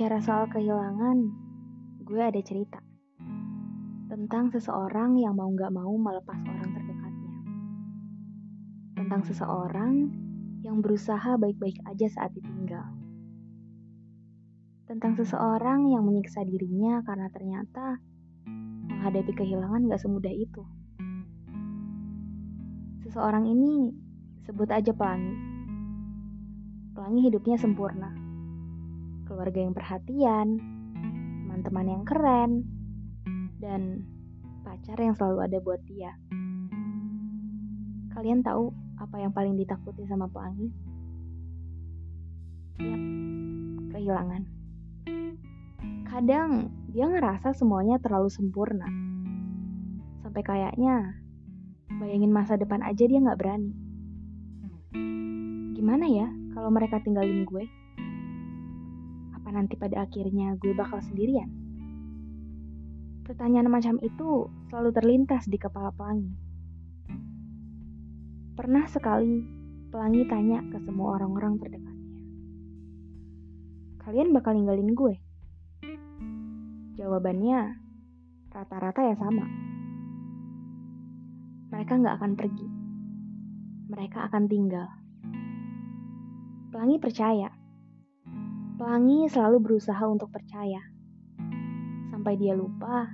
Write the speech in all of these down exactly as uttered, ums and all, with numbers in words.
Bicara soal kehilangan, gue ada cerita tentang seseorang yang mau gak mau melepas orang terdekatnya. Tentang seseorang yang berusaha baik-baik aja saat ditinggal. Tentang seseorang yang menyiksa dirinya karena ternyata menghadapi kehilangan gak semudah itu. Seseorang ini sebut aja Pelangi. Pelangi hidupnya sempurna. Keluarga yang perhatian, teman-teman yang keren, dan pacar yang selalu ada buat dia. Kalian tahu apa yang paling ditakuti sama Pelangi? Yap, kehilangan. Kadang dia ngerasa semuanya terlalu sempurna. Sampai kayaknya bayangin masa depan aja dia gak berani. Gimana ya kalau mereka tinggalin gue? Nanti pada akhirnya gue bakal sendirian. Pertanyaan macam itu selalu terlintas di kepala Pelangi. Pernah sekali Pelangi tanya ke semua orang-orang terdekatnya, "Kalian bakal ninggalin gue?" Jawabannya rata-rata ya sama. Mereka gak akan pergi. Mereka akan tinggal. Pelangi percaya. Pelangi selalu berusaha untuk percaya. Sampai dia lupa,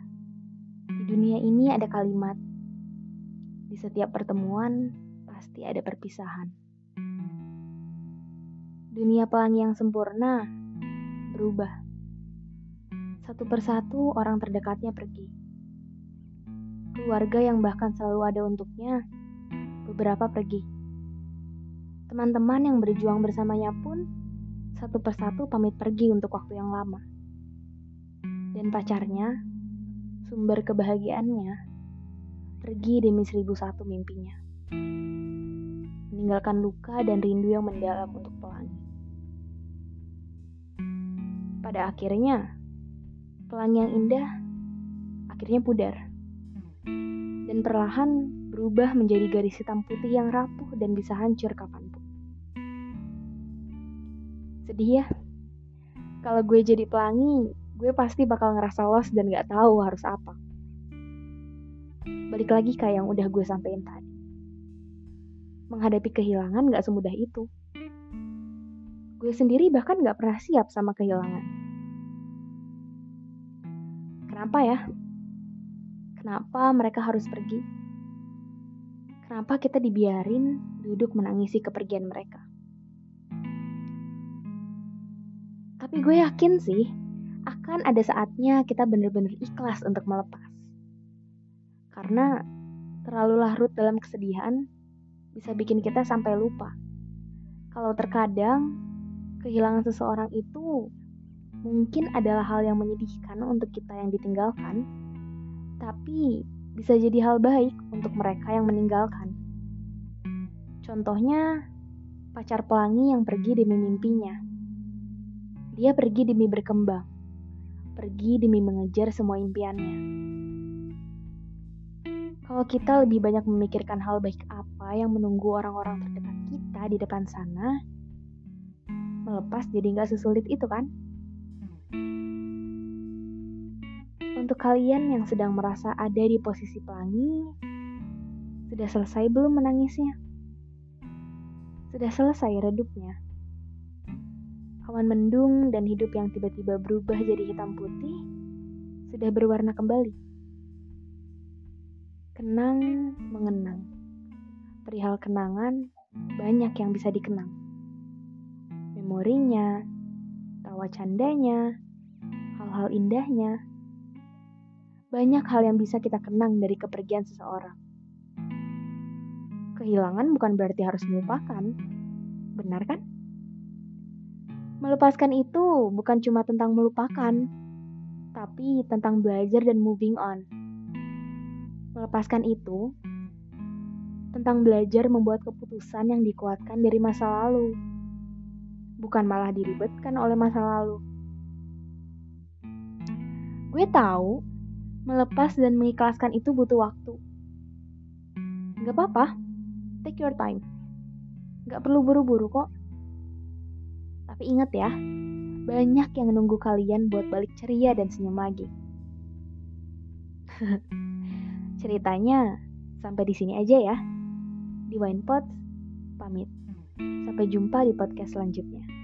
di dunia ini ada kalimat, di setiap pertemuan pasti ada perpisahan. Dunia Pelangi yang sempurna berubah. Satu persatu orang terdekatnya pergi. Keluarga yang bahkan selalu ada untuknya, beberapa pergi. Teman-teman yang berjuang bersamanya pun satu persatu pamit pergi untuk waktu yang lama. Dan pacarnya, sumber kebahagiaannya, pergi demi seribu satu mimpinya. Meninggalkan luka dan rindu yang mendalam untuk Pelangi. Pada akhirnya, Pelangi yang indah akhirnya pudar. Dan perlahan berubah menjadi garis hitam putih yang rapuh dan bisa hancur kapanpun. Sedih ya, kalau gue jadi Pelangi, gue pasti bakal ngerasa lost dan gak tahu harus apa. Balik lagi kayak yang udah gue sampein tadi. Menghadapi kehilangan gak semudah itu. Gue sendiri bahkan gak pernah siap sama kehilangan. Kenapa ya? Kenapa mereka harus pergi? Kenapa kita dibiarin duduk menangisi kepergian mereka? Tapi gue yakin sih, akan ada saatnya kita bener-bener ikhlas untuk melepas. Karena terlalu larut dalam kesedihan, bisa bikin kita sampai lupa. Kalau terkadang, kehilangan seseorang itu mungkin adalah hal yang menyedihkan untuk kita yang ditinggalkan, tapi bisa jadi hal baik untuk mereka yang meninggalkan. Contohnya, pacar Pelangi yang pergi demi mimpinya. Dia pergi demi berkembang, pergi demi mengejar semua impiannya. Kalau kita lebih banyak memikirkan hal baik apa yang menunggu orang-orang terdekat kita di depan sana, melepas jadi gak sesulit itu kan? Untuk kalian yang sedang merasa ada di posisi Pelangi, sudah selesai belum menangisnya? Sudah selesai redupnya? Awan mendung dan hidup yang tiba-tiba berubah jadi hitam putih sudah berwarna kembali. Kenang mengenang. Perihal kenangan banyak yang bisa dikenang. Memorinya, tawa candanya, hal-hal indahnya. Banyak hal yang bisa kita kenang dari kepergian seseorang. Kehilangan bukan berarti harus melupakan. Benar kan? Melepaskan itu bukan cuma tentang melupakan, tapi tentang belajar dan moving on. Melepaskan itu tentang belajar membuat keputusan yang dikuatkan dari masa lalu, bukan malah diribetkan oleh masa lalu. Gue tahu, melepas dan mengikhlaskan itu butuh waktu. Gak apa-apa, take your time. Gak perlu buru-buru kok. Tapi ingat ya, Banyak yang nunggu kalian buat balik ceria dan senyum lagi. Ceritanya sampai di sini aja ya. Di WinePod pamit. Sampai jumpa di podcast selanjutnya.